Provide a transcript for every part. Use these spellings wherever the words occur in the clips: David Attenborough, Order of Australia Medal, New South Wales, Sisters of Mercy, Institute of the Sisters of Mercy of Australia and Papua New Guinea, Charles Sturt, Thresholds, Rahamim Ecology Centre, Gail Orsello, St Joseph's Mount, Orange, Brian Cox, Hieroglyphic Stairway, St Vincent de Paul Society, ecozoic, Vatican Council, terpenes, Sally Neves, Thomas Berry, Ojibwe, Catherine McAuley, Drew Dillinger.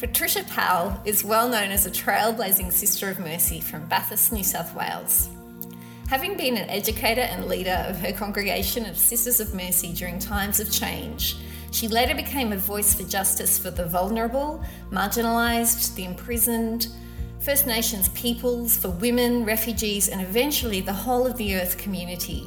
Patricia Powell is well known as a trailblazing Sister of Mercy from Bathurst, New South Wales. Having been an educator and leader of her congregation of Sisters of Mercy during times of change, she later became a voice for justice for the vulnerable, marginalised, the imprisoned, First Nations peoples, for women, refugees, and eventually the whole of the Earth community.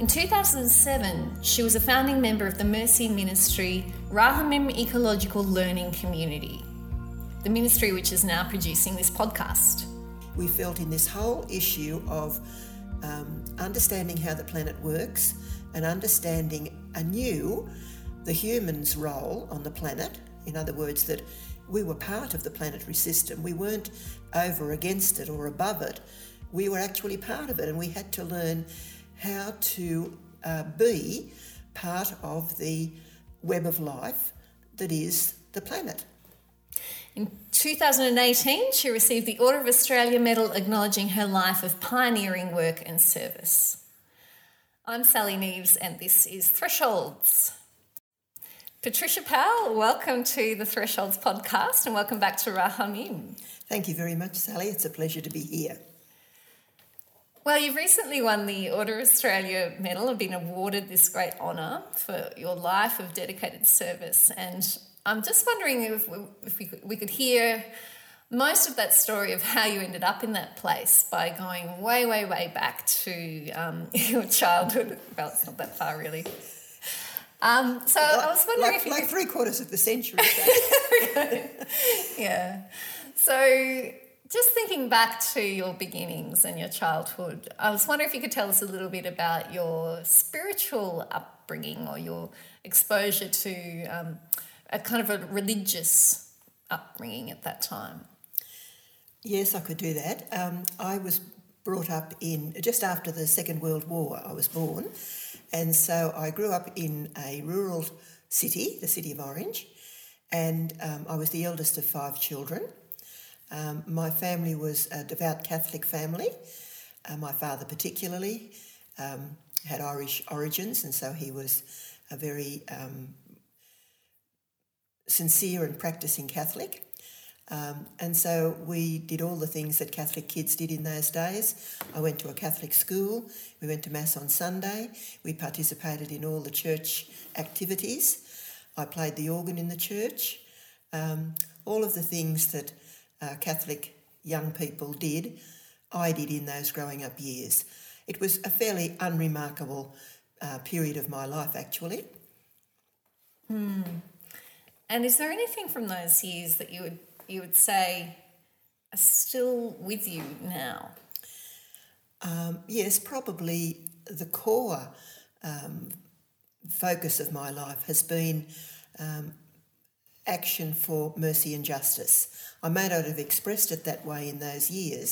In 2007, she was a founding member of the Mercy Ministry Rahamim Ecological Learning Community, the ministry which is now producing this podcast. We felt in this whole issue of understanding how the planet works and understanding anew the human's role on the planet, in other words, that we were part of the planetary system. We weren't over against it or above it. We were actually part of it, and we had to learn how to be part of the web of life that is the planet. In 2018, she received the Order of Australia Medal, acknowledging her life of pioneering work and service. I'm Sally Neves, and this is Thresholds. Patricia Powell, welcome to the Thresholds podcast, and welcome back to Rahamim. Thank you very much, Sally. It's a pleasure to be here. Well, you've recently won the Order of Australia Medal and been awarded this great honour for your life of dedicated service. And I'm just wondering if we could hear most of that story of how you ended up in that place by going way, way, way back to your childhood. Well, it's not that far, really. I was wondering if you could... 3/4 of the century. Yeah. So... just thinking back to your beginnings and your childhood, I was wondering if you could tell us a little bit about your spiritual upbringing or your exposure to a kind of a religious upbringing at that time. Yes, I could do that. I was brought up in, just after the Second World War, I was born. And so I grew up in a rural city, the city of Orange, and I was the eldest of 5 children. My family was a devout Catholic family. My father particularly had Irish origins, and so he was a very sincere and practising Catholic. And so we did all the things that Catholic kids did in those days. I went to a Catholic school. We went to Mass on Sunday. We participated in all the church activities. I played the organ in the church. All of the things that Catholic young people did, I did in those growing up years. It was a fairly unremarkable period of my life, actually. Hmm. And is there anything from those years that you would say are still with you now? Yes, probably the core focus of my life has been action for mercy and justice. I may not have expressed it that way in those years,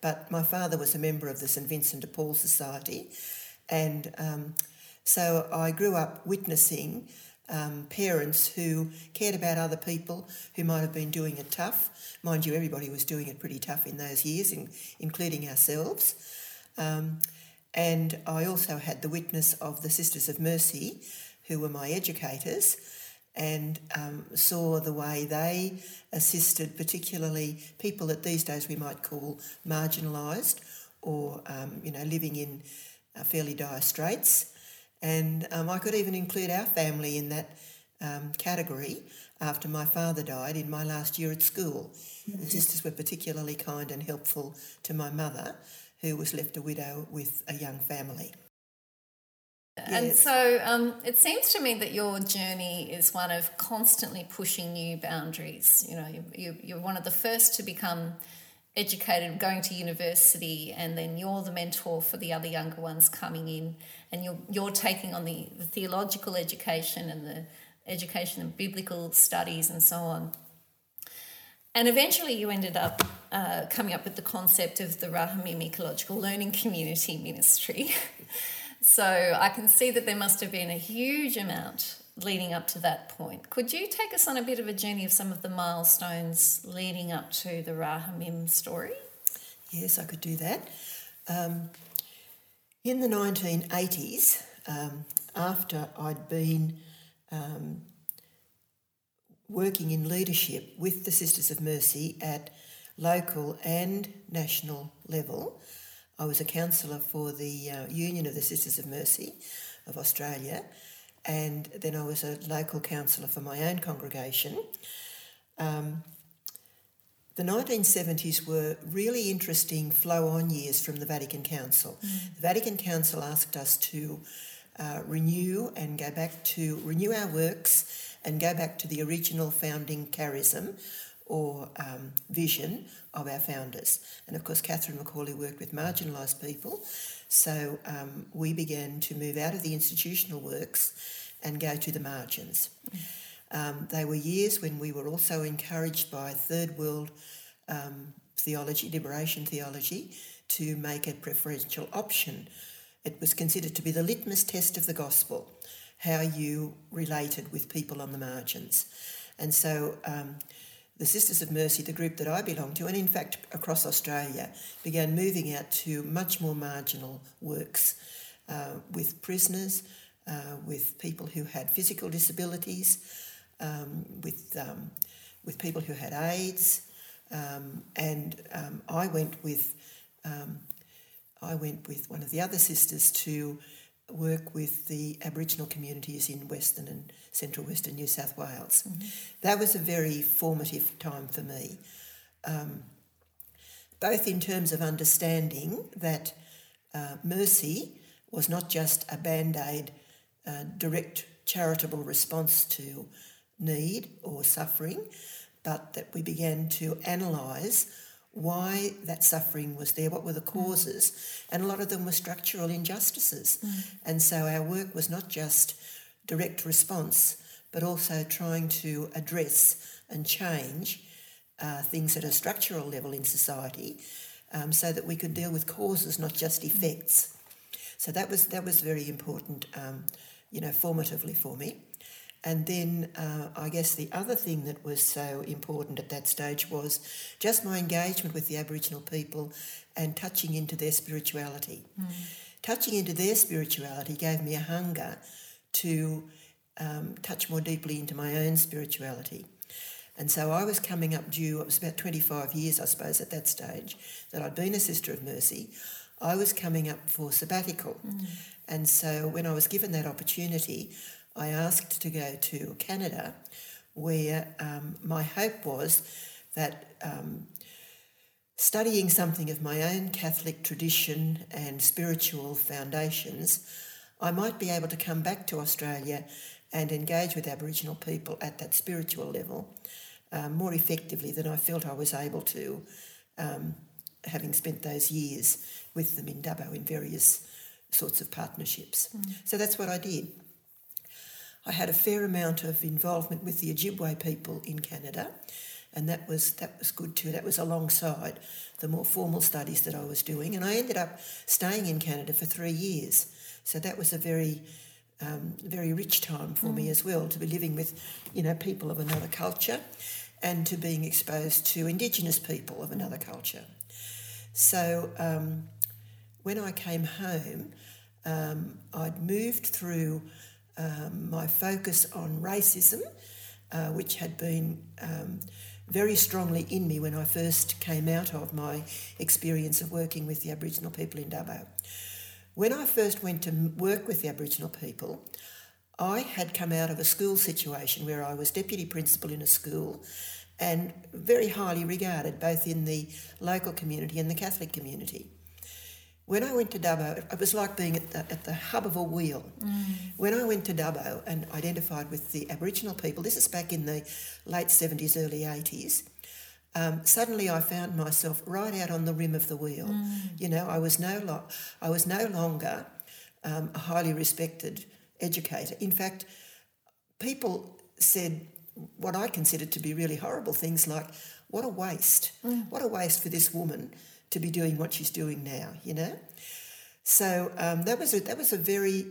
but my father was a member of the St Vincent de Paul Society, and so I grew up witnessing parents who cared about other people who might have been doing it tough. Mind you, everybody was doing it pretty tough in those years, including ourselves. And I also had the witness of the Sisters of Mercy, who were my educators, and saw the way they assisted particularly people that these days we might call marginalised or, living in fairly dire straits. And I could even include our family in that category after my father died in my last year at school. Mm-hmm. The sisters were particularly kind and helpful to my mother, who was left a widow with a young family. Yes. And so it seems to me that your journey is one of constantly pushing new boundaries. You know, you're one of the first to become educated, going to university, and then you're the mentor for the other younger ones coming in, and you're taking on the theological education and the education and biblical studies and so on. And eventually you ended up coming up with the concept of the Rahamim Ecological Learning Community Ministry. So I can see that there must have been a huge amount leading up to that point. Could you take us on a bit of a journey of some of the milestones leading up to the Rahamim story? Yes, I could do that. In the 1980s, after I'd been working in leadership with the Sisters of Mercy at local and national level. I was a counsellor for the Union of the Sisters of Mercy of Australia, and then I was a local counsellor for my own congregation. The 1970s were really interesting flow-on years from the Vatican Council. Mm. The Vatican Council asked us to renew our works and go back to the original founding charism or vision of our founders. And, of course, Catherine McAuley worked with marginalised people, so we began to move out of the institutional works and go to the margins. Mm. They were years when we were also encouraged by Third World theology, liberation theology, to make a preferential option. It was considered to be the litmus test of the gospel, how you related with people on the margins. And so the Sisters of Mercy, the group that I belong to, and in fact across Australia, began moving out to much more marginal works with prisoners, with people who had physical disabilities, with people who had AIDS, and I went with one of the other sisters to work with the Aboriginal communities in Western and Central Western New South Wales. Mm-hmm. That was a very formative time for me, both in terms of understanding that mercy was not just a band-aid, direct charitable response to need or suffering, but that we began to analyse why that suffering was there, what were the causes, and a lot of them were structural injustices. Mm. And so our work was not just direct response, but also trying to address and change things at a structural level in society, so that we could deal with causes, not just effects. So that was very important, formatively for me. And then I guess the other thing that was so important at that stage was just my engagement with the Aboriginal people and touching into their spirituality. Mm. Touching into their spirituality gave me a hunger to touch more deeply into my own spirituality. And so I was coming up due, it was about 25 years, I suppose, at that stage, that I'd been a Sister of Mercy. I was coming up for sabbatical. Mm. And so when I was given that opportunity, I asked to go to Canada, where my hope was that studying something of my own Catholic tradition and spiritual foundations, I might be able to come back to Australia and engage with Aboriginal people at that spiritual level more effectively than I felt I was able to, having spent those years with them in Dubbo in various sorts of partnerships. Mm. So that's what I did. I had a fair amount of involvement with the Ojibwe people in Canada, and that was good too. That was alongside the more formal studies that I was doing, and I ended up staying in Canada for 3 years. So that was a very, very rich time for me as well, to be living with, people of another culture, and to being exposed to Indigenous people of another culture. So when I came home, I'd moved through my focus on racism, which had been very strongly in me when I first came out of my experience of working with the Aboriginal people in Dubbo. When I first went to work with the Aboriginal people, I had come out of a school situation where I was deputy principal in a school and very highly regarded, both in the local community and the Catholic community. When I went to Dubbo, it was like being at the hub of a wheel. Mm. When I went to Dubbo and identified with the Aboriginal people, this is back in the late 70s, early 80s, suddenly I found myself right out on the rim of the wheel. Mm. I was no longer a highly respected educator. In fact, people said what I considered to be really horrible things like, what a waste. Mm. What a waste for this woman to be doing what she's doing now, So that was a very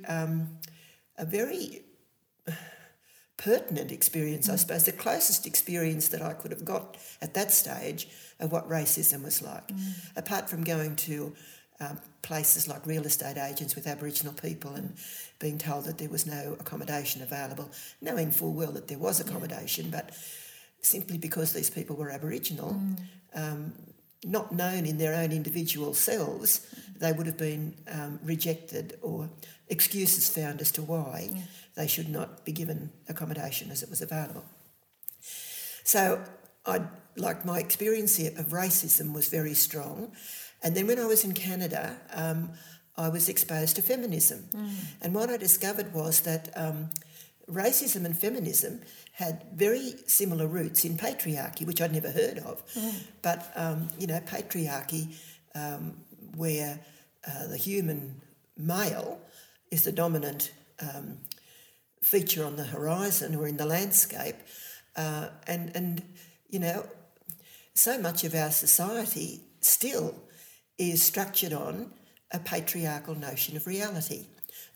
pertinent experience, I suppose, the closest experience that I could have got at that stage of what racism was like, apart from going to places like real estate agents with Aboriginal people and being told that there was no accommodation available, knowing full well that there was accommodation, but simply because these people were Aboriginal, not known in their own individual selves, they would have been rejected or excuses found as to why they should not be given accommodation as it was available. So my experience here of racism was very strong. And then when I was in Canada, I was exposed to feminism. And what I discovered was that racism and feminism had very similar roots in patriarchy, which I'd never heard of. But, patriarchy where the human male is the dominant feature on the horizon or in the landscape. So much of our society still is structured on a patriarchal notion of reality.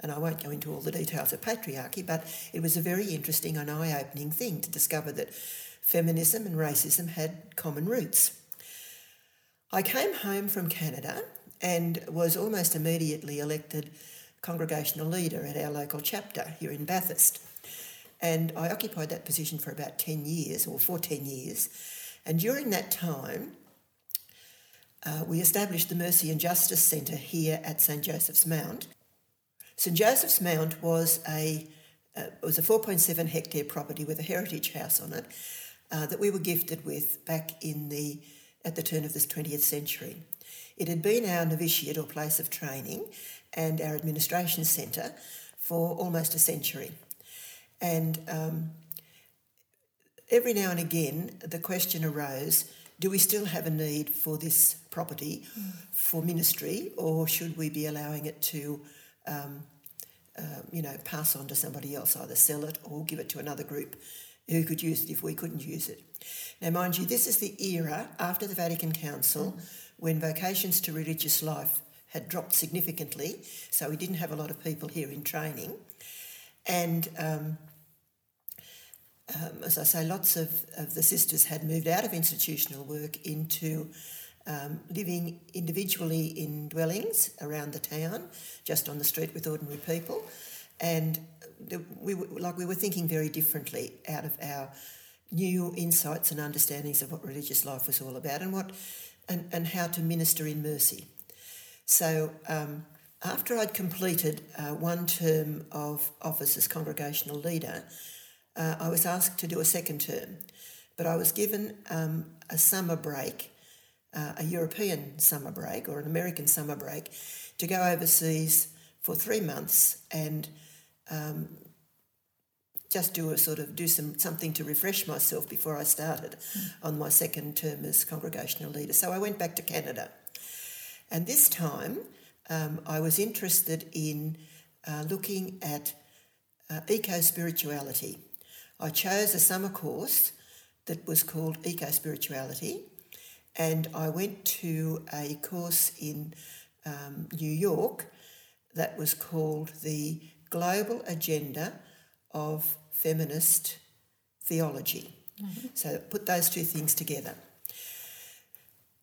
And I won't go into all the details of patriarchy, but it was a very interesting and eye-opening thing to discover that feminism and racism had common roots. I came home from Canada and was almost immediately elected congregational leader at our local chapter here in Bathurst. And I occupied that position for about 10 years, or for 10 years. And during that time, we established the Mercy and Justice Centre here at St Joseph's Mount. St Joseph's Mount was a 4.7 hectare property with a heritage house on it that we were gifted with back at the turn of this 20th century. It had been our novitiate or place of training and our administration centre for almost a century. And every now and again the question arose, do we still have a need for this property for ministry, or should we be allowing it to pass on to somebody else, either sell it or give it to another group who could use it if we couldn't use it? Now, mind you, this is the era after the Vatican Council when vocations to religious life had dropped significantly, so we didn't have a lot of people here in training. And as I say, lots of the sisters had moved out of institutional work into living individually in dwellings around the town, just on the street with ordinary people. And we were thinking very differently out of our new insights and understandings of what religious life was all about and how to minister in mercy. So after I'd completed one term of office as congregational leader, I was asked to do a second term, but I was given a summer break, a European summer break or an American summer break, to go overseas for 3 months and just do something to refresh myself before I started on my second term as congregational leader. So I went back to Canada, and this time I was interested in looking at eco-spirituality. I chose a summer course that was called Eco-Spirituality, and I went to a course in New York that was called the Global Agenda of Feminist Theology. So put those two things together.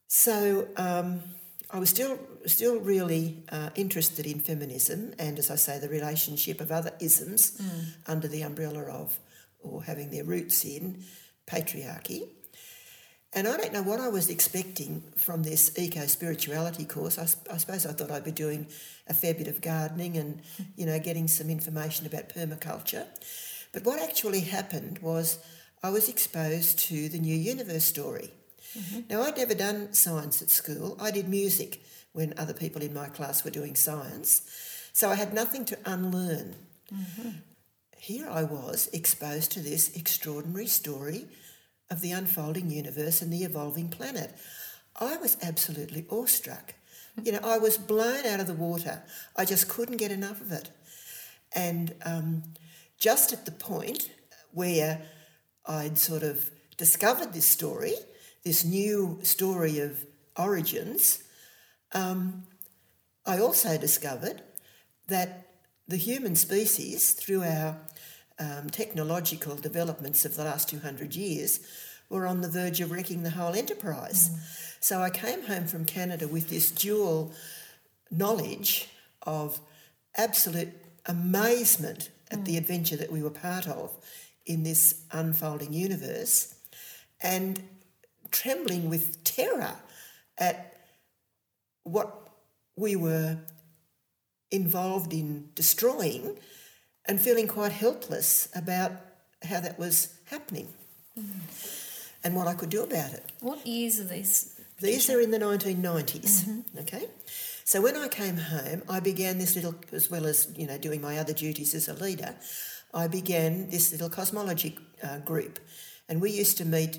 So I was still really interested in feminism and, as I say, the relationship of other isms under the umbrella of, or having their roots in, patriarchy. And I don't know what I was expecting from this eco-spirituality course. I suppose I thought I'd be doing a fair bit of gardening and, getting some information about permaculture. But what actually happened was I was exposed to the New Universe story. Now, I'd never done science at school. I did music when other people in my class were doing science. So I had nothing to unlearn. Here I was exposed to this extraordinary story of the unfolding universe and the evolving planet. I was absolutely awestruck. I was blown out of the water. I just couldn't get enough of it. And just at the point where I'd sort of discovered this story, this new story of origins, I also discovered that the human species, through our technological developments of the last 200 years, were on the verge of wrecking the whole enterprise. So I came home from Canada with this dual knowledge of absolute amazement at the adventure that we were part of in this unfolding universe, and trembling with terror at what we were involved in destroying, and feeling quite helpless about how that was happening and what I could do about it. What years are these? These are in the 1990s, okay? So when I came home, I began this little, as well as, you know, doing my other duties as a leader, I began this little cosmology group. And we used to meet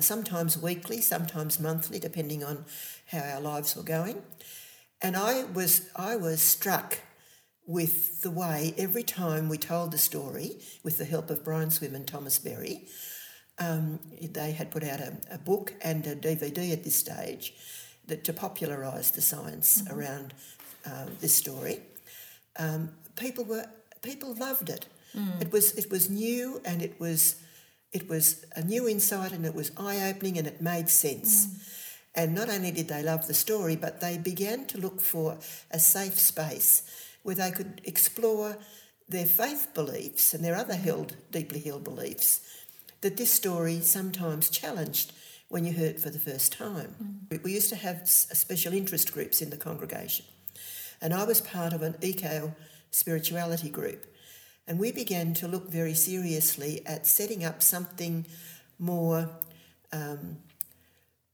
sometimes weekly, sometimes monthly, depending on how our lives were going. And I was struck with the way every time we told the story, with the help of Brian Swim and Thomas Berry, they had put out a book and a DVD at this stage that to popularise the science around this story. People loved it. It was new, and it was a new insight, and it was eye-opening, and it made sense. And not only did they love the story, but they began to look for a safe space where they could explore their faith beliefs and their other deeply held beliefs that this story sometimes challenged when you heard for the first time. We used to have special interest groups in the congregation, and I was part of an eco-spirituality group, and we began to look very seriously at setting up something more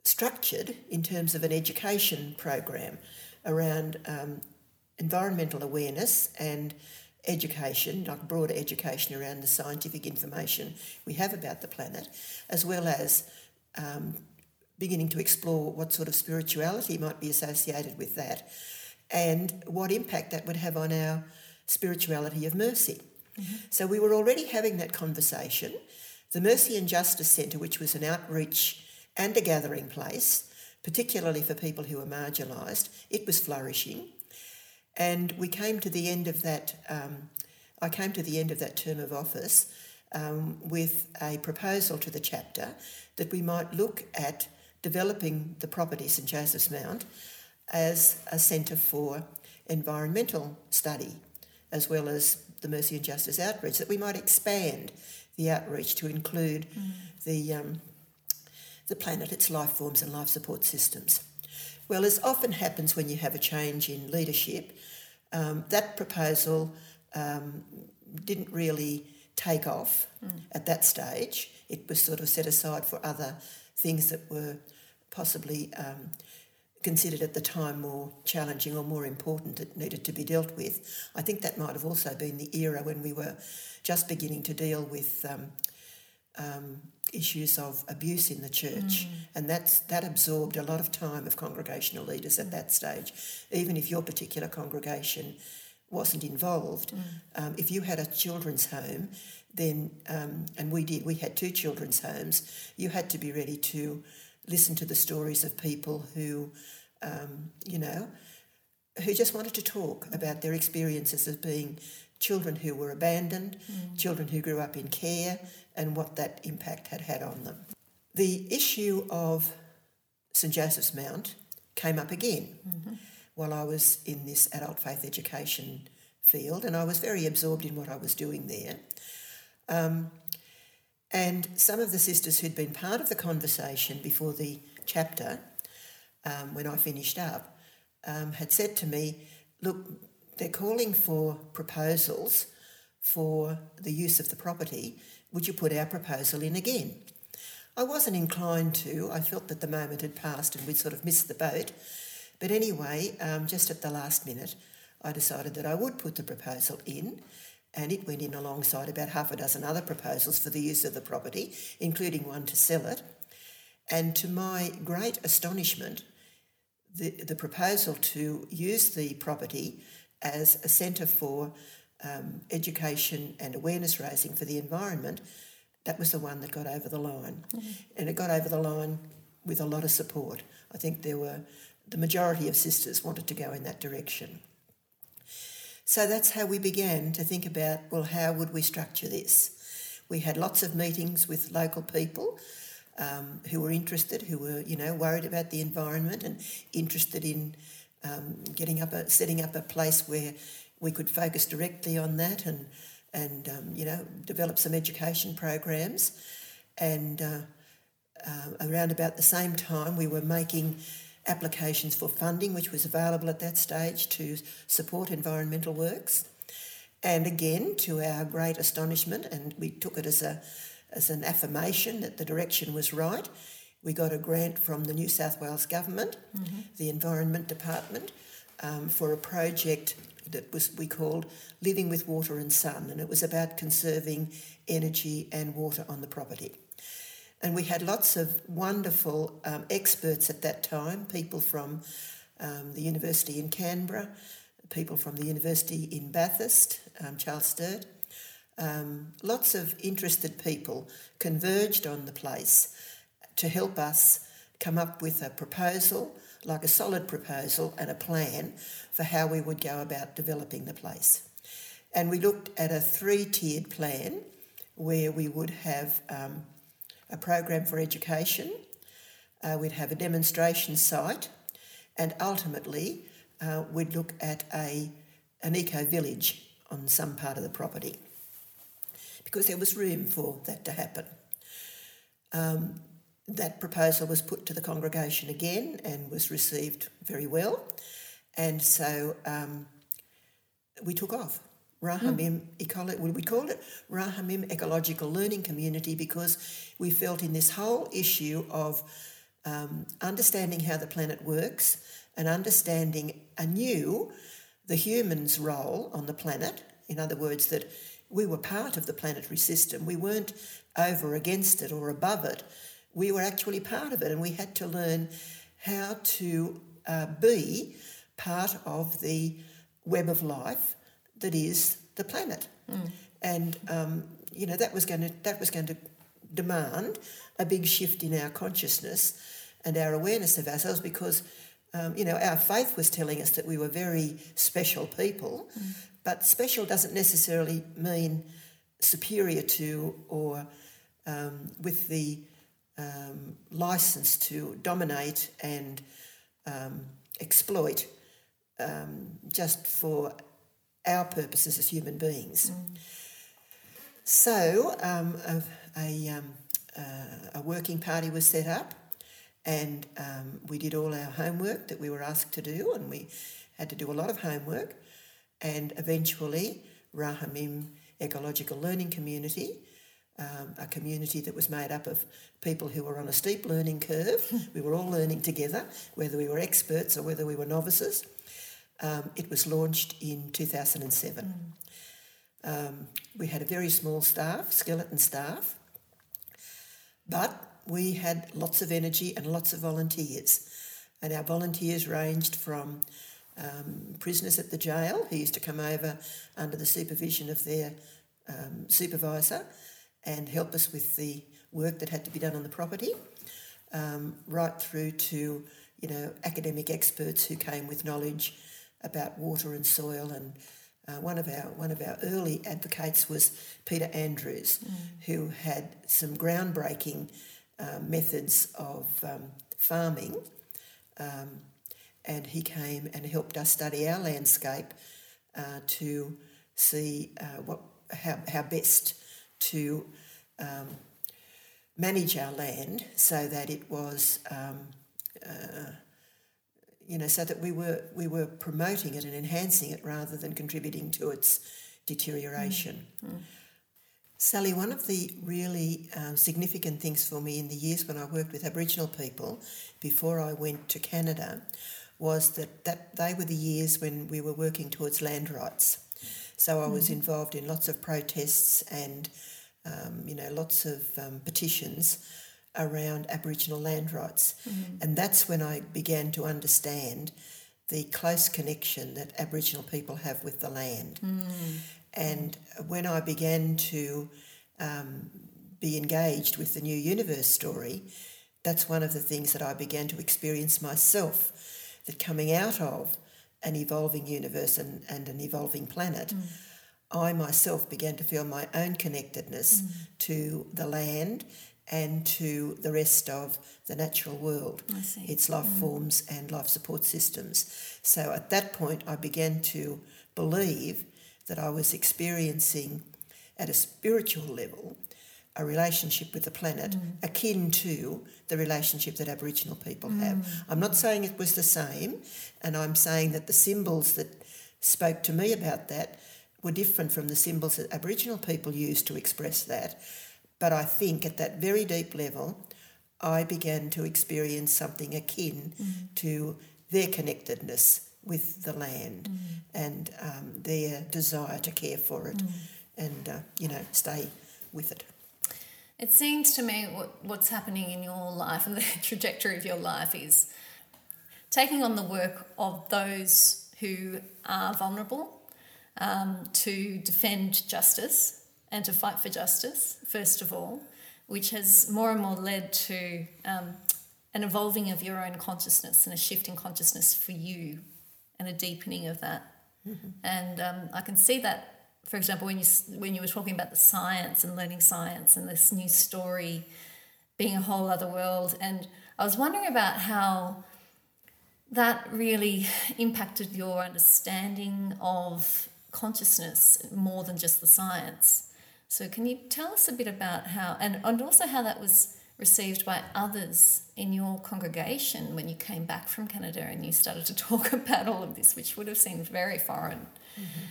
structured in terms of an education program around environmental awareness and education, like broader education around the scientific information we have about the planet, as well as beginning to explore what sort of spirituality might be associated with that and what impact that would have on our spirituality of mercy. So we were already having that conversation. The Mercy and Justice Centre, which was an outreach and a gathering place, particularly for people who were marginalised, it was flourishing. And we came to the end of that. I came to the end of that term of office with a proposal to the chapter that we might look at developing the property St Joseph's Mount as a centre for environmental study, as well as the Mercy and Justice outreach. That we might expand the outreach to include the planet, its life forms, and life support systems. Well, as often happens when you have a change in leadership, that proposal didn't really take off at that stage. It was sort of set aside for other things that were possibly considered at the time more challenging or more important that needed to be dealt with. I think that might have also been the era when we were just beginning to deal with issues of abuse in the church, and that absorbed a lot of time of congregational leaders at that stage. Even if your particular congregation wasn't involved, if you had a children's home, then and we had two children's homes, you had to be ready to listen to the stories of people who who just wanted to talk about their experiences of being children who were abandoned, children who grew up in care, and what that impact had had on them. The issue of St Joseph's Mount came up again while I was in this adult faith education field, and I was very absorbed in what I was doing there. And some of the sisters who'd been part of the conversation before the chapter, when I finished up, had said to me, look, they're calling for proposals for the use of the property. Would you put our proposal in again? I wasn't inclined to. I felt that the moment had passed and we'd sort of missed the boat. But anyway, just at the last minute, I decided that I would put the proposal in, and it went in alongside about half a dozen other proposals for the use of the property, including one to sell it. And to my great astonishment, the proposal to use the property as a centre for education and awareness raising for the environment, that was the one that got over the line. And it got over the line with a lot of support. I think the majority of sisters wanted to go in that direction. So that's how we began to think about, well, how would we structure this? We had lots of meetings with local people who were interested, who were, worried about the environment and interested in setting up a place where we could focus directly on that and develop some education programs. And around about the same time, we were making applications for funding, which was available at that stage, to support environmental works. And again, to our great astonishment, and we took it as an affirmation that the direction was right, we got a grant from the New South Wales government, mm-hmm. the Environment Department, for a project that we called Living with Water and Sun, and it was about conserving energy and water on the property. And we had lots of wonderful experts at that time, people from the university in Canberra, people from the university in Bathurst, Charles Sturt. Lots of interested people converged on the place to help us come up with a proposal, like a solid proposal and a plan for how we would go about developing the place. And we looked at a three-tiered plan where we would have a program for education, we'd have a demonstration site, and ultimately we'd look at an eco-village on some part of the property, because there was room for that to happen. That proposal was put to the congregation again and was received very well. And so we took off. Rahamim we called it Rahamim Ecological Learning Community, because we felt in this whole issue of understanding how the planet works and understanding anew the human's role on the planet, in other words, that we were part of the planetary system. We weren't over against it or above it. We were actually part of it, and we had to learn how to be part of the web of life that is the planet. Mm. And that was going to demand a big shift in our consciousness and our awareness of ourselves, because our faith was telling us that we were very special people, mm. but special doesn't necessarily mean superior to or with the license to dominate and exploit just for our purposes as human beings. Mm. So a working party was set up, and we did all our homework that we were asked to do, and we had to do a lot of homework. And eventually Rahamim Ecological Learning Community, a community that was made up of people who were on a steep learning curve. We were all learning together, whether we were experts or whether we were novices. It was launched in 2007. Mm. We had a very small staff, skeleton staff, but we had lots of energy and lots of volunteers. And our volunteers ranged from prisoners at the jail who used to come over under the supervision of their supervisor and help us with the work that had to be done on the property, right through to, academic experts who came with knowledge about water and soil. And one of our early advocates was Peter Andrews, mm. who had some groundbreaking methods of farming, and he came and helped us study our landscape to see how best to manage our land so that it was, so that we were promoting it and enhancing it rather than contributing to its deterioration. Mm-hmm. Sally, one of the really significant things for me in the years when I worked with Aboriginal people before I went to Canada was that they were the years when we were working towards land rights. So I was involved in lots of protests and, lots of petitions around Aboriginal land rights. Mm-hmm. And that's when I began to understand the close connection that Aboriginal people have with the land. Mm-hmm. And when I began to be engaged with the New Universe story, that's one of the things that I began to experience myself, that coming out of an evolving universe and an evolving planet, mm. I myself began to feel my own connectedness to the land and to the rest of the natural world, its life forms and life support systems. So at that point I began to believe that I was experiencing at a spiritual level a relationship with the planet akin to the relationship that Aboriginal people have. I'm not saying it was the same, and I'm saying that the symbols that spoke to me about that were different from the symbols that Aboriginal people used to express that. But I think at that very deep level, I began to experience something akin to their connectedness with the land and their desire to care for it and, you know, stay with it. It seems to me what's happening in your life and the trajectory of your life is taking on the work of those who are vulnerable to defend justice and to fight for justice, first of all, which has more and more led to an evolving of your own consciousness and a shift in consciousness for you and a deepening of that. Mm-hmm. And I can see that, for example, when you were talking about the science and learning science and this new story being a whole other world. And I was wondering about how that really impacted your understanding of consciousness more than just the science. So can you tell us a bit about how, and also how that was received by others in your congregation when you came back from Canada and you started to talk about all of this, which would have seemed very foreign? Mm-hmm.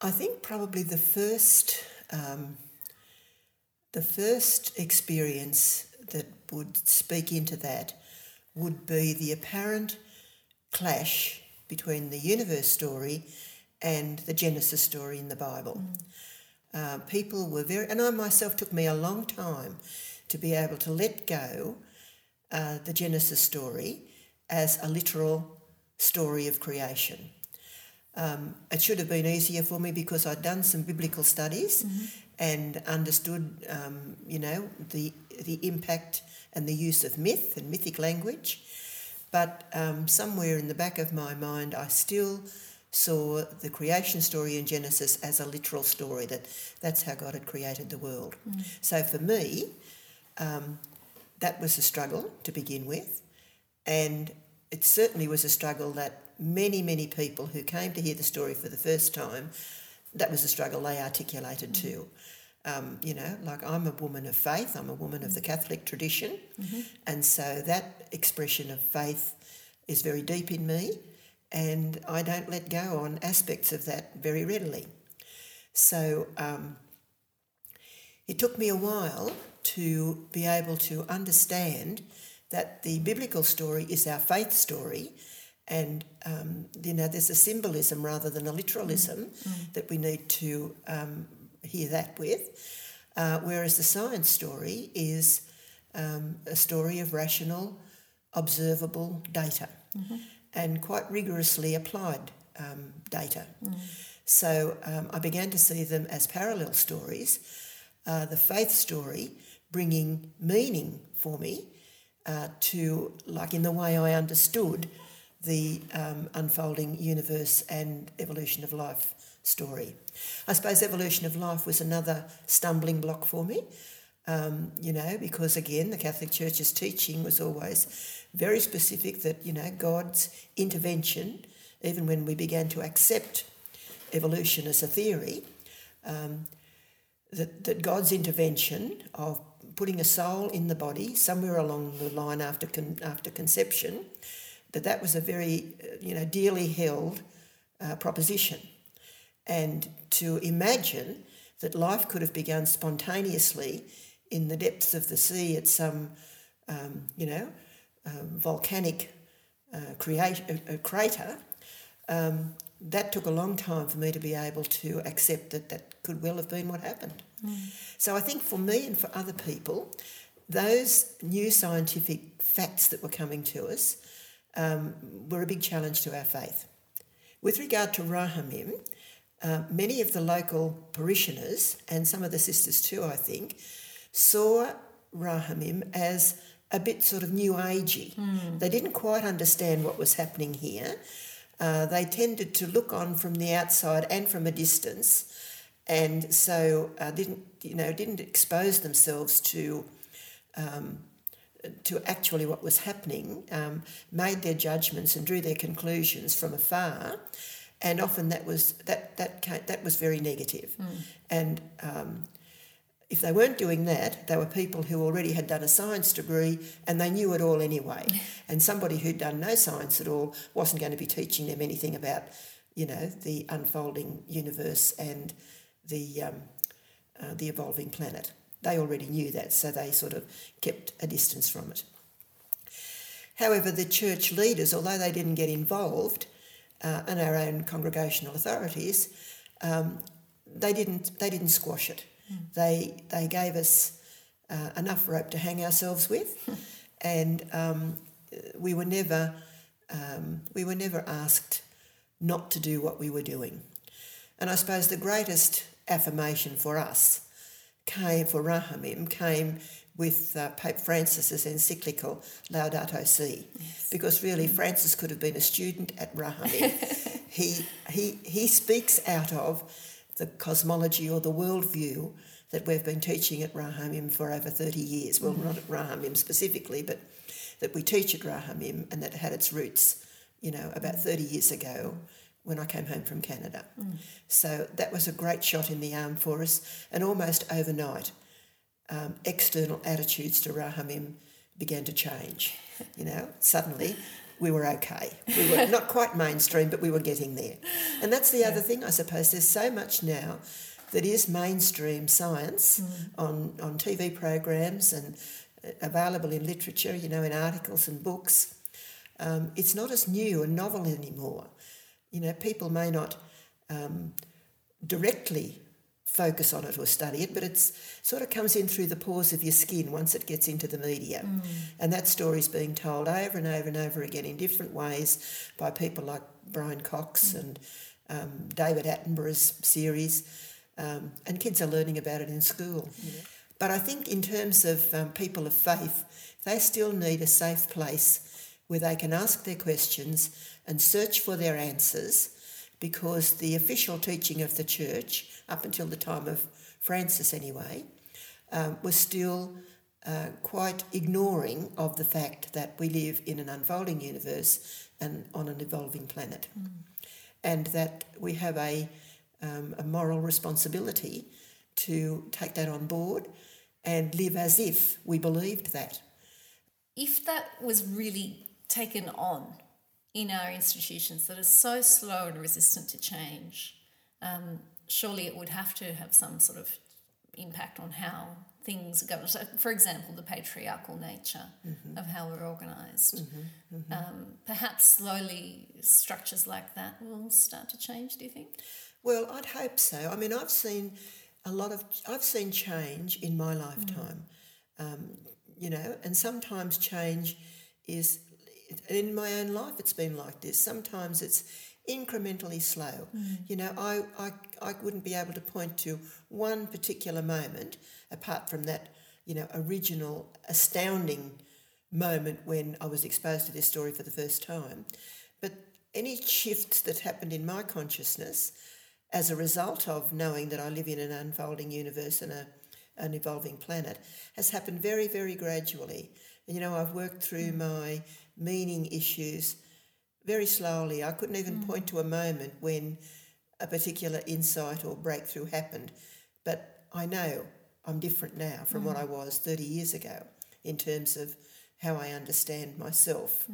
I think probably the first experience that would speak into that would be the apparent clash between the universe story and the Genesis story in the Bible. People were very... And I myself, took me a long time to be able to let go the Genesis story as a literal story of creation. It should have been easier for me because I'd done some biblical studies and understood, you know, the impact and the use of myth and mythic language. But somewhere in the back of my mind, I still saw the creation story in Genesis as a literal story, that's how God had created the world. So for me, that was a struggle to begin with, and it certainly was a struggle that many, many people who came to hear the story for the first time, that was a struggle they articulated too. You know, like, I'm a woman of faith, I'm a woman of the Catholic tradition, and so that expression of faith is very deep in me, and I don't let go on aspects of that very readily. So it took me a while to be able to understand that the biblical story is our faith story, and, you know, there's a symbolism rather than a literalism that we need to hear that with, whereas the science story is a story of rational, observable data. And quite rigorously applied data. So I began to see them as parallel stories, the faith story bringing meaning for me to, like, in the way I understood the unfolding universe and evolution of life story. I suppose evolution of life was another stumbling block for me, you know, because, again, the Catholic Church's teaching was always very specific that, you know, God's intervention, even when we began to accept evolution as a theory, that God's intervention of putting a soul in the body somewhere along the line after conception, that was a very, you know, dearly held proposition. And to imagine that life could have begun spontaneously in the depths of the sea at some, you know, volcanic crater, that took a long time for me to be able to accept that could well have been what happened. So I think for me and for other people, those new scientific facts that were coming to us were a big challenge to our faith. With regard to Rahamim, many of the local parishioners, and some of the sisters too, I think, saw Rahamim as a bit sort of new agey. They didn't quite understand what was happening here. They tended to look on from the outside and from a distance and so didn't expose themselves to actually what was happening, made their judgments and drew their conclusions from afar, and often that was very negative. Mm. And if they weren't doing that, they were people who already had done a science degree and they knew it all anyway. And somebody who'd done no science at all wasn't going to be teaching them anything about, the unfolding universe and the evolving planet. They already knew that, so they sort of kept a distance from it. However, the church leaders, although they didn't get involved, and our own congregational authorities, they didn't squash it. Mm. They gave us enough rope to hang ourselves with, and we were never asked not to do what we were doing. And I suppose the greatest affirmation for us came with Pope Francis's encyclical Laudato Si, yes. Because really Francis could have been a student at Rahamim. he speaks out of the cosmology or the worldview that we've been teaching at Rahamim for over 30 years. Well, not at Rahamim specifically, but that we teach at Rahamim, and that had its roots, about 30 years ago when I came home from Canada. Mm. So that was a great shot in the arm for us, and almost overnight external attitudes to Rahamim began to change. Suddenly we were okay. We were not quite mainstream, but we were getting there. And that's the other thing, I suppose. There's so much now that is mainstream science on TV programs and available in literature, in articles and books. It's not as new and novel anymore. People may not directly focus on it or study it, but it sort of comes in through the pores of your skin once it gets into the media. Mm. And that story's being told over and over and over again in different ways by people like Brian Cox and David Attenborough's series, and kids are learning about it in school. Yeah. But I think in terms of people of faith, they still need a safe place where they can ask their questions and search for their answers, because the official teaching of the church, up until the time of Francis anyway, was still quite ignoring of the fact that we live in an unfolding universe and on an evolving planet, and that we have a moral responsibility to take that on board and live as if we believed that. If that was really taken on in our institutions that are so slow and resistant to change, surely it would have to have some sort of impact on how things are governed. So, for example, the patriarchal nature of how we're organised. Mm-hmm. Mm-hmm. Perhaps slowly structures like that will start to change, do you think? Well, I'd hope so. I mean, I've seen change in my lifetime, and sometimes change is... In my own life, it's been like this. Sometimes it's incrementally slow. Mm. I wouldn't be able to point to one particular moment apart from that, original astounding moment when I was exposed to this story for the first time. But any shifts that happened in my consciousness as a result of knowing that I live in an unfolding universe and an evolving planet has happened very, very gradually. I've worked through my meaning issues very slowly. I couldn't even point to a moment when a particular insight or breakthrough happened, but I know I'm different now from what I was 30 years ago in terms of how I understand myself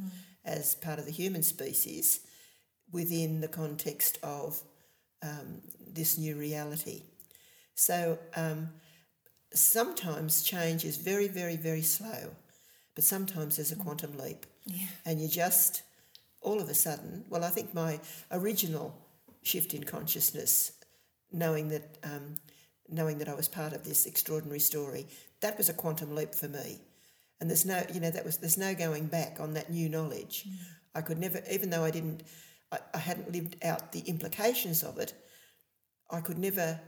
as part of the human species within the context of this new reality. So sometimes change is very, very, very slow. But sometimes there's a quantum leap, and you just, all of a sudden, well, I think my original shift in consciousness, knowing that I was part of this extraordinary story, that was a quantum leap for me, and there's no going back on that new knowledge. Mm. I could never, even though I hadn't lived out the implications of it, I could never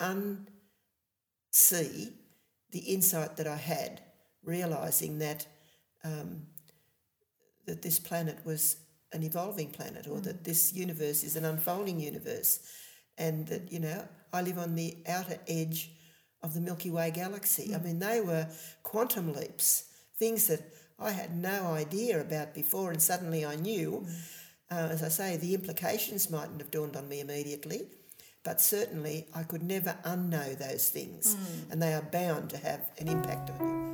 unsee the insight that I had, realising that that this planet was an evolving planet, or that this universe is an unfolding universe, and that, you know, I live on the outer edge of the Milky Way galaxy. Mm. I mean, they were quantum leaps, things that I had no idea about before, and suddenly I knew. As I say, the implications mightn't have dawned on me immediately, but certainly I could never unknow those things, and they are bound to have an impact on you.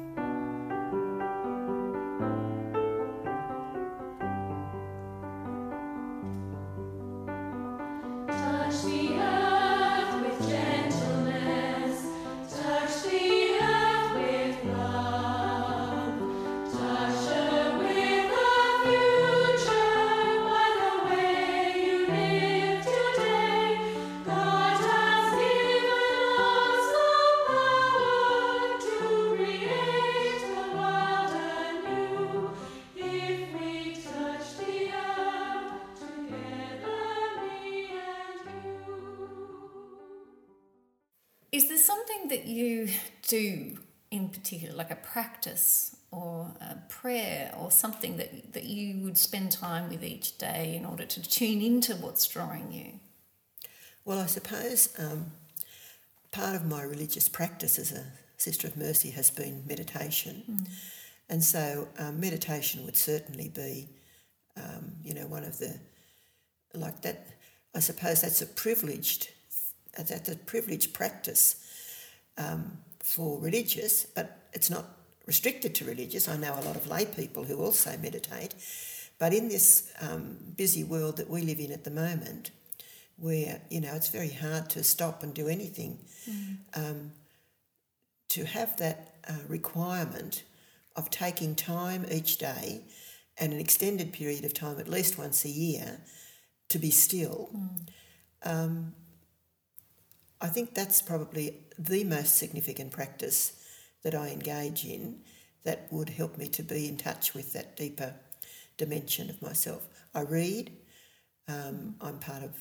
Do in particular, like a practice or a prayer or something that you would spend time with each day in order to tune into what's drawing you? Well, I suppose part of my religious practice as a Sister of Mercy has been meditation. And so meditation would certainly be, one of the, like that, I suppose that's a privileged practice for religious, but it's not restricted to religious. I know a lot of lay people who also meditate, but in this busy world that we live in at the moment, where, you know, it's very hard to stop and do anything, to have that requirement of taking time each day and an extended period of time, at least once a year, to be still, I think that's probably the most significant practice that I engage in that would help me to be in touch with that deeper dimension of myself. I read. I'm part of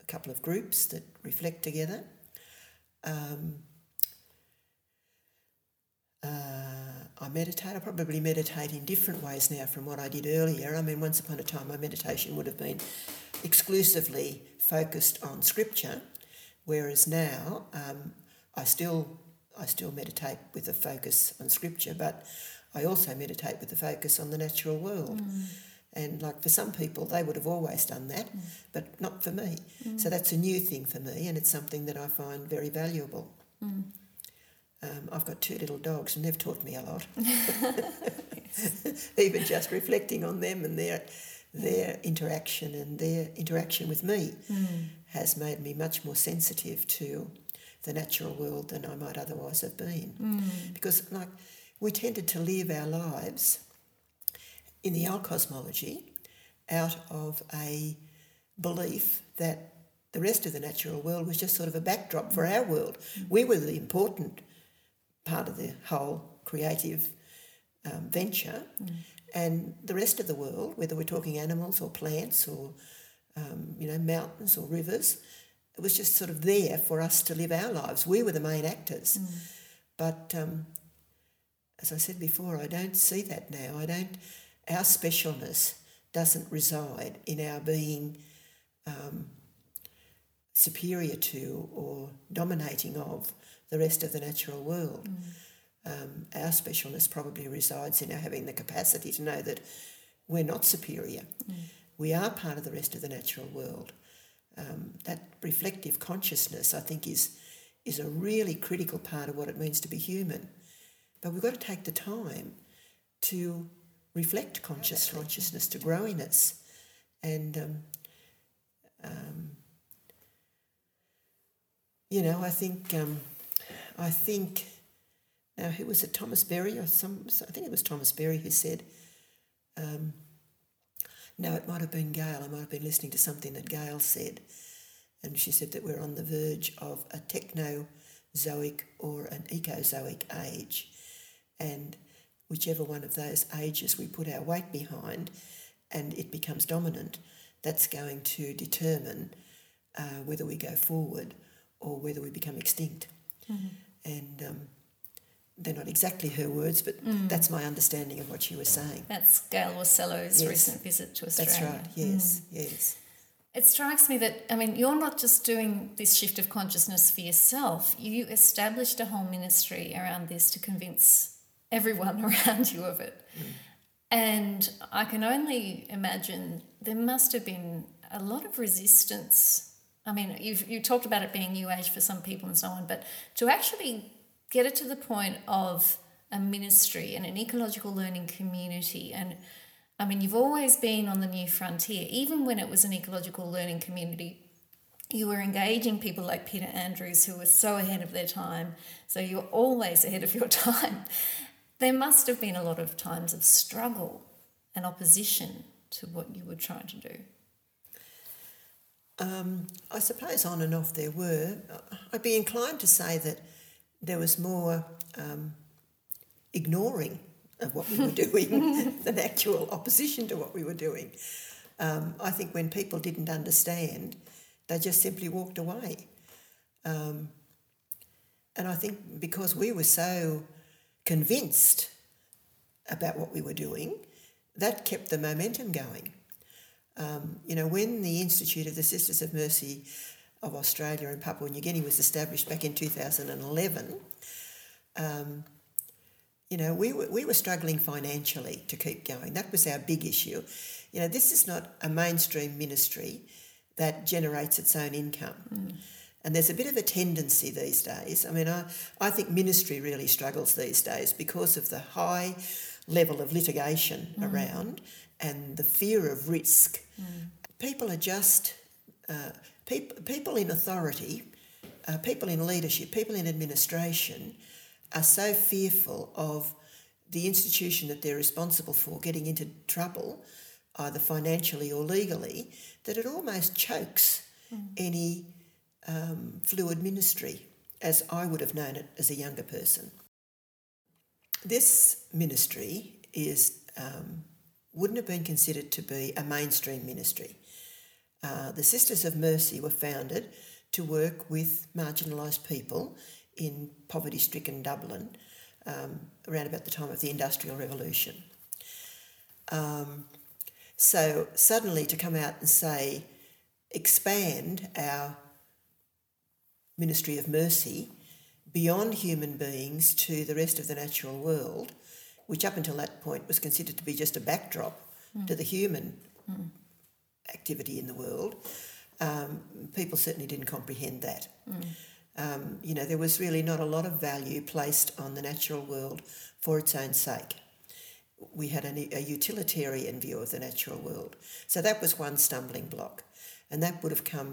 a couple of groups that reflect together. I meditate. I probably meditate in different ways now from what I did earlier. I mean, once upon a time my meditation would have been exclusively focused on scripture, whereas now I still meditate with a focus on scripture, but I also meditate with a focus on the natural world. And like for some people, they would have always done that, but not for me. So that's a new thing for me, and it's something that I find very valuable. I've got two little dogs, and they've taught me a lot. Even just reflecting on them and their interaction with me has made me much more sensitive to the natural world than I might otherwise have been. Because, like, we tended to live our lives in the old cosmology out of a belief that the rest of the natural world was just sort of a backdrop for our world. We were the important part of the whole creative venture, and the rest of the world, whether we're talking animals or plants or mountains or rivers, it was just sort of there for us to live our lives. We were the main actors. But as I said before, I don't see that now. Our specialness doesn't reside in our being superior to or dominating of the rest of the natural world. Our specialness probably resides in our having the capacity to know that we're not superior. We are part of the rest of the natural world. That reflective consciousness, I think, is a really critical part of what it means to be human. But we've got to take the time to reflect consciousness, to grow in us. And, I think. Now, who was it? Thomas Berry, I think it was Thomas Berry who said. No, it might have been Gail. I might have been listening to something that Gail said. And she said that we're on the verge of a technozoic or an ecozoic age. And whichever one of those ages we put our weight behind and it becomes dominant, that's going to determine whether we go forward or whether we become extinct. And they're not exactly her words, but that's my understanding of what she was saying. That's Gail Orsello's recent visit to Australia. That's right, yes. It strikes me that, I mean, you're not just doing this shift of consciousness for yourself. You established a whole ministry around this to convince everyone around you of it. Mm. And I can only imagine there must have been a lot of resistance. I mean, you talked about it being new age for some people and so on, but to actually get it to the point of a ministry and an ecological learning community, and I mean, you've always been on the new frontier. Even when it was an ecological learning community, you were engaging people like Peter Andrews, who were so ahead of their time. So you were always ahead of your time. There must have been a lot of times of struggle and opposition to what you were trying to do. I suppose on and off there were. I'd be inclined to say that there was more ignoring of what we were doing than actual opposition to what we were doing. I think when people didn't understand, they just simply walked away. And I think because we were so convinced about what we were doing, that kept the momentum going. You know, when the Institute of the Sisters of Mercy of Australia and Papua New Guinea was established back in 2011, you know, we were struggling financially to keep going. That was our big issue. You know, this is not a mainstream ministry that generates its own income. Mm. And there's a bit of a tendency these days. I mean, I think ministry really struggles these days because of the high level of litigation around and the fear of risk. Mm. People are just... people in authority, people in leadership, people in administration are so fearful of the institution that they're responsible for getting into trouble, either financially or legally, that it almost chokes any fluid ministry, as I would have known it as a younger person. This ministry is wouldn't have been considered to be a mainstream ministry. The Sisters of Mercy were founded to work with marginalised people in poverty-stricken Dublin around about the time of the Industrial Revolution. So suddenly to come out and say, expand our ministry of mercy beyond human beings to the rest of the natural world, which up until that point was considered to be just a backdrop to the human activity in the world, people certainly didn't comprehend that. You know, there was really not a lot of value placed on the natural world for its own sake. We had a utilitarian view of the natural world. So that was one stumbling block, and that would have come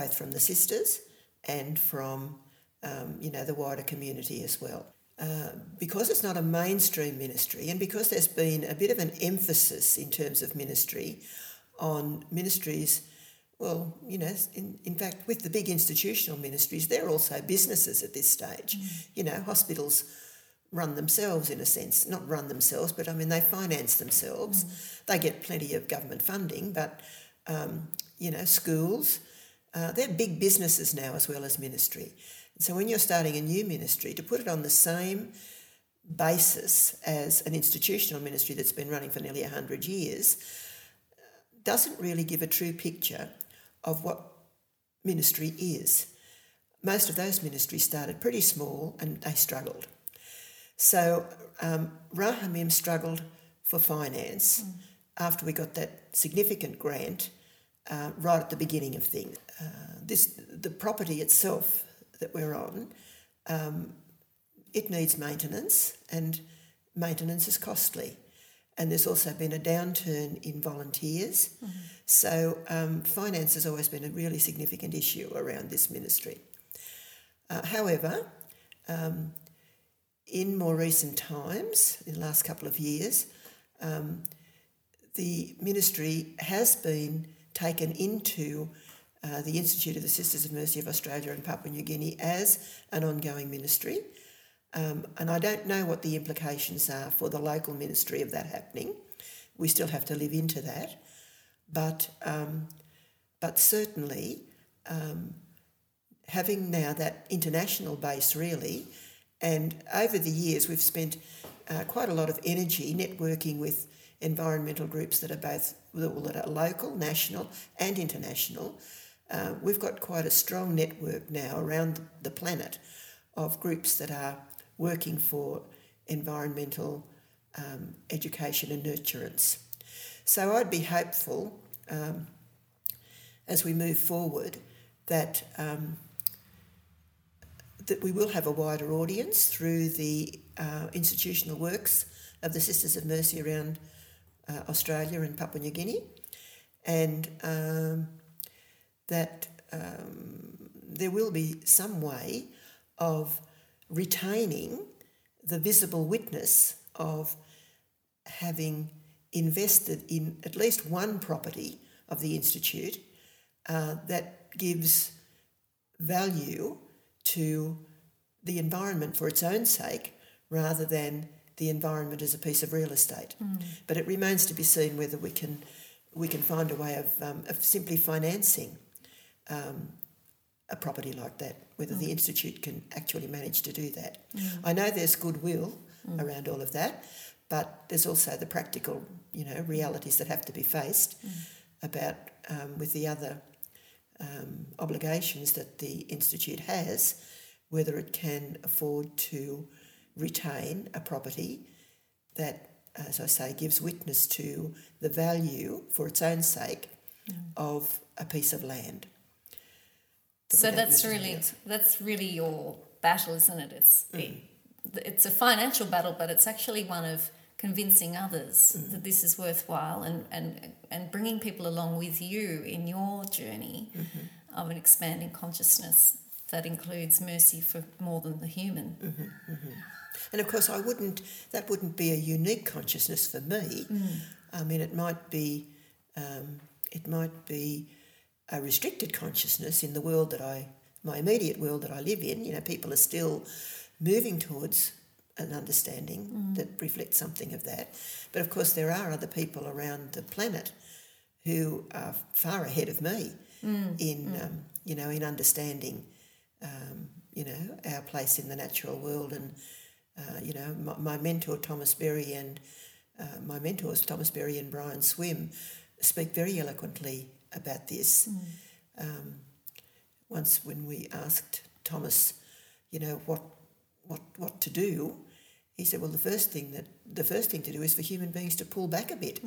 both from the sisters and from, you know, the wider community as well. Because it's not a mainstream ministry and because there's been a bit of an emphasis in terms of ministry on ministries, well, you know, in fact, with the big institutional ministries, they're also businesses at this stage. You know, hospitals run themselves in a sense, not run themselves, but I mean, they finance themselves. They get plenty of government funding, but, you know, schools, they're big businesses now as well as ministry. And so when you're starting a new ministry, to put it on the same basis as an institutional ministry that's been running for nearly 100 years doesn't really give a true picture of what ministry is. Most of those ministries started pretty small and they struggled. So Rahamim struggled for finance after we got that significant grant right at the beginning of things. The property itself that we're on, it needs maintenance, and maintenance is costly. And there's also been a downturn in volunteers. So finance has always been a really significant issue around this ministry. However, in more recent times, in the last couple of years, the ministry has been taken into the Institute of the Sisters of Mercy of Australia and Papua New Guinea as an ongoing ministry. And I don't know what the implications are for the local ministry of that happening. We still have to live into that. But certainly having now that international base really, and over the years we've spent quite a lot of energy networking with environmental groups that are both, that are local, national and international. We've got quite a strong network now around the planet of groups that are working for environmental education and nurturance. So I'd be hopeful as we move forward that that we will have a wider audience through the institutional works of the Sisters of Mercy around Australia and Papua New Guinea, and that there will be some way of retaining the visible witness of having invested in at least one property of the Institute that gives value to the environment for its own sake rather than the environment as a piece of real estate. Mm. But it remains to be seen whether we can find a way of simply financing a property like that, whether the Institute can actually manage to do that. Mm. I know there's goodwill around all of that, but there's also the practical, realities that have to be faced about with the other obligations that the Institute has, whether it can afford to retain a property that, as I say, gives witness to the value for its own sake of a piece of land. So that's really your battle, isn't it? It's a financial battle, but it's actually one of convincing others that this is worthwhile and bringing people along with you in your journey of an expanding consciousness that includes mercy for more than the human. Mm-hmm. Mm-hmm. And of course, that wouldn't be a unique consciousness for me. Mm. I mean, it might be a restricted consciousness in the world that my immediate world that I live in. People are still moving towards an understanding that reflects something of that. But of course, there are other people around the planet who are far ahead of me in understanding, our place in the natural world. And my mentor Thomas Berry and my mentors Thomas Berry and Brian Swim speak very eloquently about this. Once when we asked Thomas, what to do, he said, well, the first thing to do is for human beings to pull back a bit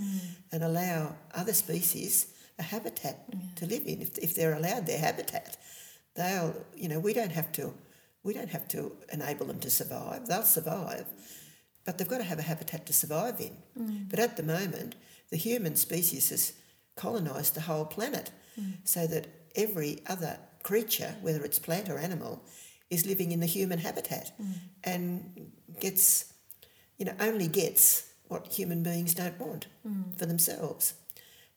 and allow other species a habitat to live in. If they're allowed their habitat, they'll we don't have to enable them to survive. They'll survive, but they've got to have a habitat to survive in. But at the moment, the human species has colonised the whole planet so that every other creature, whether it's plant or animal, is living in the human habitat and only gets what human beings don't want for themselves.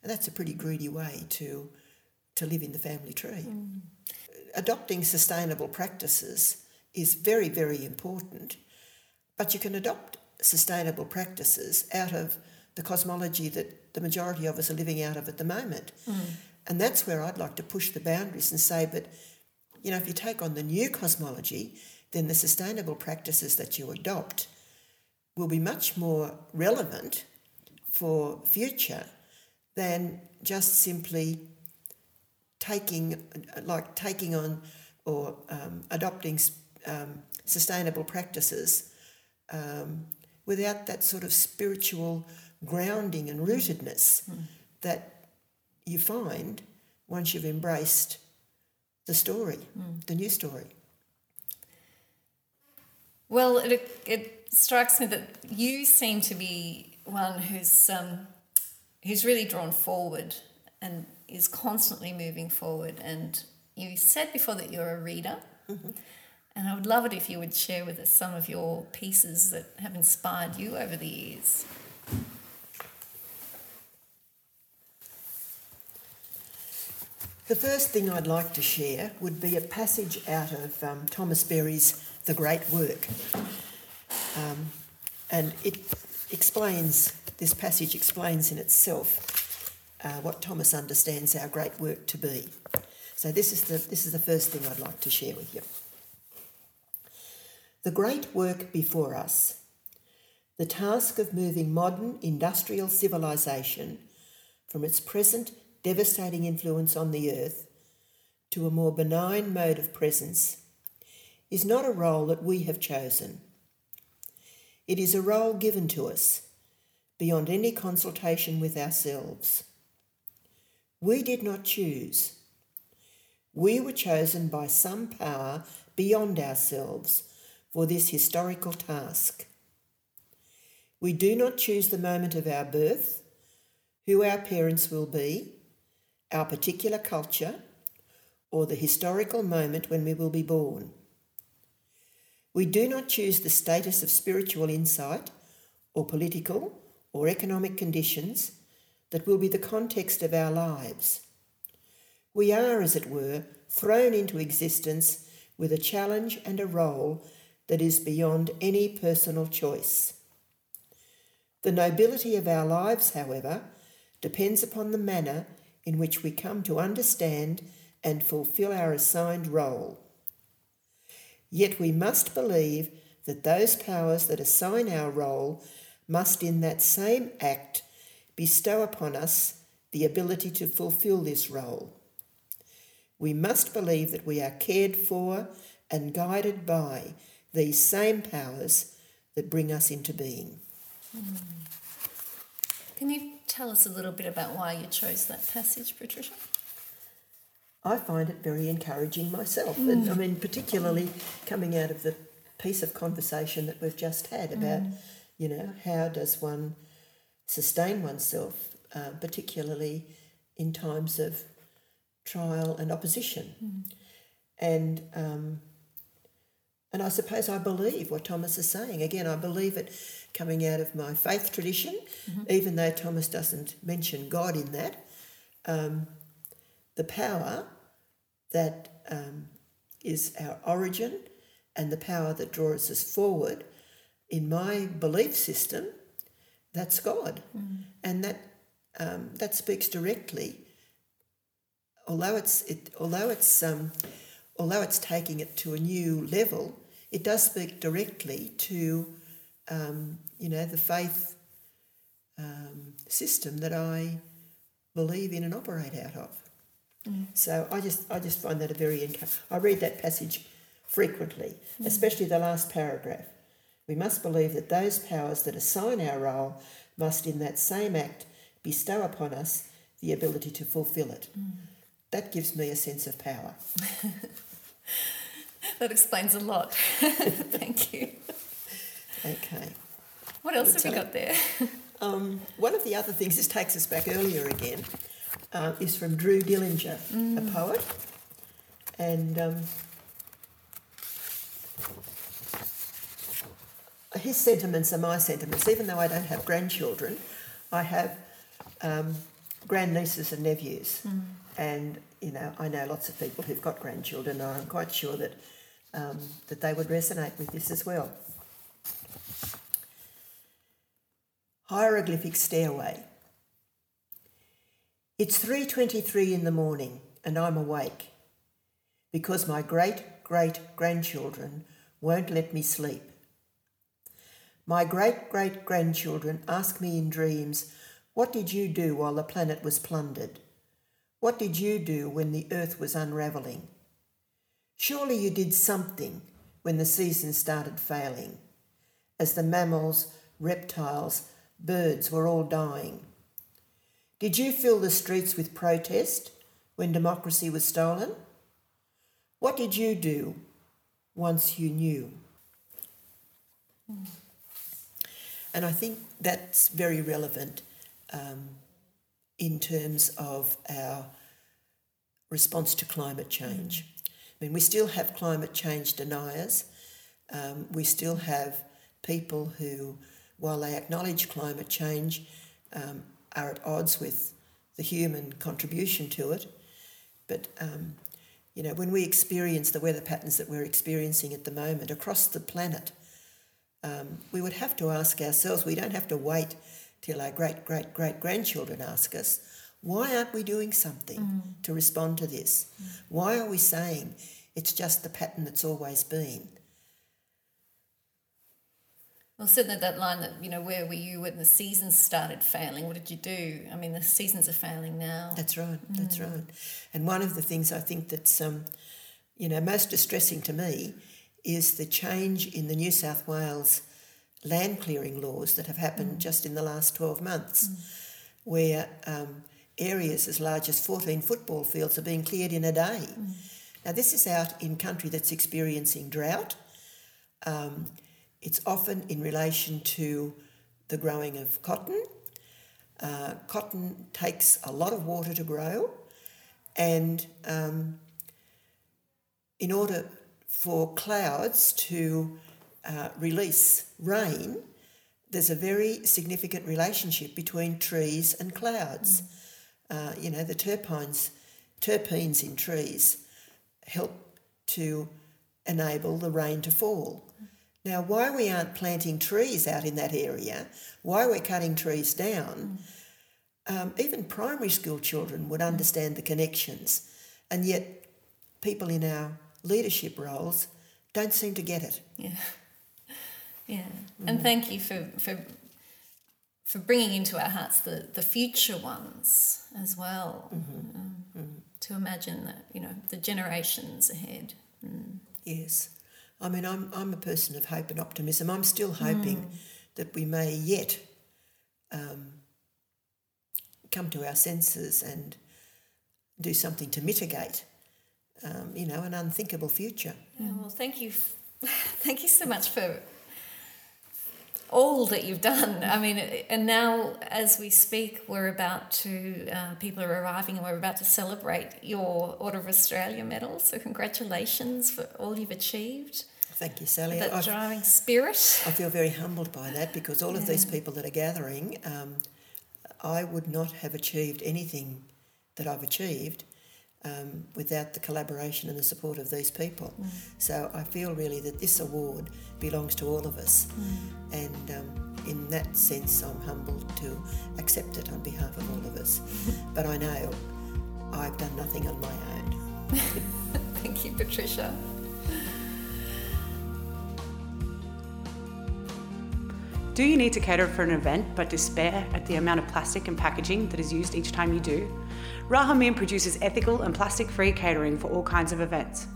And that's a pretty greedy way to live in the family tree. Adopting sustainable practices is very, very important, but you can adopt sustainable practices out of the cosmology that the majority of us are living out of at the moment. And that's where I'd like to push the boundaries and say, but, if you take on the new cosmology, then the sustainable practices that you adopt will be much more relevant for future than just simply adopting sustainable practices without that sort of spiritual grounding and rootedness that you find once you've embraced the story, the new story. Well, it strikes me that you seem to be one who's really drawn forward and is constantly moving forward. And you said before that you're a reader, and I would love it if you would share with us some of your pieces that have inspired you over the years. The first thing I'd like to share would be a passage out of Thomas Berry's The Great Work. And it explains, this passage explains in itself what Thomas understands our great work to be. So this is the first thing I'd like to share with you. The great work before us, the task of moving modern industrial civilization from its present devastating influence on the earth to a more benign mode of presence is not a role that we have chosen. It is a role given to us beyond any consultation with ourselves. We did not choose. We were chosen by some power beyond ourselves for this historical task. We do not choose the moment of our birth, who our parents will be, our particular culture, or the historical moment when we will be born. We do not choose the status of spiritual insight or political or economic conditions that will be the context of our lives. We are, as it were, thrown into existence with a challenge and a role that is beyond any personal choice. The nobility of our lives, however, depends upon the manner in which we come to understand and fulfil our assigned role. Yet we must believe that those powers that assign our role must in that same act bestow upon us the ability to fulfil this role. We must believe that we are cared for and guided by these same powers that bring us into being. Can you tell us a little bit about why you chose that passage, Patricia? I find it very encouraging myself, and I mean particularly coming out of the piece of conversation that we've just had about, you know, how does one sustain oneself, particularly in times of trial and opposition, and I suppose I believe what Thomas is saying. Again, I believe it coming out of my faith tradition, even though Thomas doesn't mention God in that. The power that is our origin and the power that draws us forward, in my belief system, that's God. And that speaks directly, although it's taking it to a new level, it does speak directly to, the faith system that I believe in and operate out of. So I just find that a very encouraging. I read that passage frequently, especially the last paragraph. We must believe that those powers that assign our role must in that same act bestow upon us the ability to fulfil it. That gives me a sense of power. That explains a lot. Thank you. Okay. What else have we got there? One of the other things, this takes us back earlier again, is from Drew Dillinger, a poet, and his sentiments are my sentiments. Even though I don't have grandchildren, I have grandnieces and nephews, and I know lots of people who've got grandchildren, and I'm quite sure that that they would resonate with this as well. Hieroglyphic Stairway. It's 3:23 in the morning and I'm awake because my great-great-grandchildren won't let me sleep. My great-great-grandchildren ask me in dreams, what did you do while the planet was plundered? What did you do when the earth was unravelling? Surely you did something when the seasons started failing, as the mammals, reptiles, birds were all dying. Did you fill the streets with protest when democracy was stolen? What did you do once you knew? And I think that's very relevant in terms of our response to climate change. I mean, we still have climate change deniers. We still have people who, while they acknowledge climate change, are at odds with the human contribution to it. But, when we experience the weather patterns that we're experiencing at the moment across the planet, we would have to ask ourselves, we don't have to wait till our great-great-great-grandchildren ask us, why aren't we doing something to respond to this? Why are we saying it's just the pattern that's always been? Well, certainly that line that, you know, where were you when the seasons started failing? What did you do? I mean, the seasons are failing now. That's right, that's right. And one of the things I think that's, you know, most distressing to me is the change in the New South Wales land clearing laws that have happened just in the last 12 months, where areas as large as 14 football fields are being cleared in a day. Now, this is out in country that's experiencing drought. It's often in relation to the growing of cotton. Cotton takes a lot of water to grow, and in order for clouds to release rain, there's a very significant relationship between trees and clouds. You know, the terpenes in trees help to enable the rain to fall. Now, why we aren't planting trees out in that area, why we're cutting trees down, even primary school children would understand the connections, and yet people in our leadership roles don't seem to get it. Yeah. Yeah, and thank you for bringing into our hearts the future ones as well, to imagine that, you know, the generations ahead. Yes, I mean, I'm a person of hope and optimism. I'm still hoping that we may yet come to our senses and do something to mitigate, you know, an unthinkable future. Yeah, well, thank you, thank you so much for all that you've done. I mean, and now as we speak, we're about to, people are arriving and we're about to celebrate your Order of Australia Medal. So congratulations for all you've achieved. Thank you, Sally. That driving spirit. I feel very humbled by that, because all of these people that are gathering, I would not have achieved anything that I've achieved without the collaboration and the support of these people. So I feel really that this award belongs to all of us, and in that sense I'm humbled to accept it on behalf of all of us. But I know I've done nothing on my own. Thank you, Patricia. Do you need to cater for an event but despair at the amount of plastic and packaging that is used each time you do? Rahamim produces ethical and plastic-free catering for all kinds of events.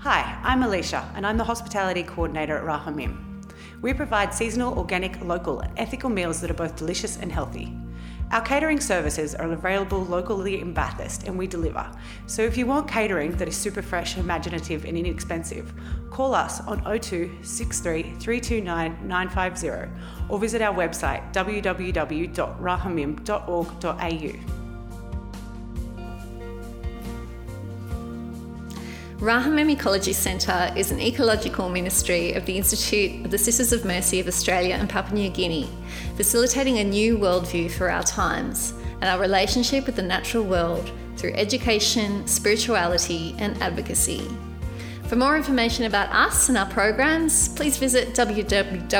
Hi, I'm Alicia and I'm the Hospitality Coordinator at Rahamim. We provide seasonal, organic, local and ethical meals that are both delicious and healthy. Our catering services are available locally in Bathurst and we deliver. So if you want catering that is super fresh, imaginative and inexpensive, call us on 02 63 329 950 or visit our website www.rahamim.org.au. Rahamim Ecology Centre is an ecological ministry of the Institute of the Sisters of Mercy of Australia and Papua New Guinea, facilitating a new worldview for our times and our relationship with the natural world through education, spirituality and advocacy. For more information about us and our programs, please visit www.rahamim,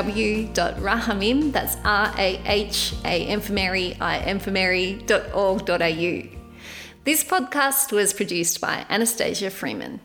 that's R-A-H-A-M for Mary, I-M for Mary.org.au. This podcast was produced by Anastasia Freeman.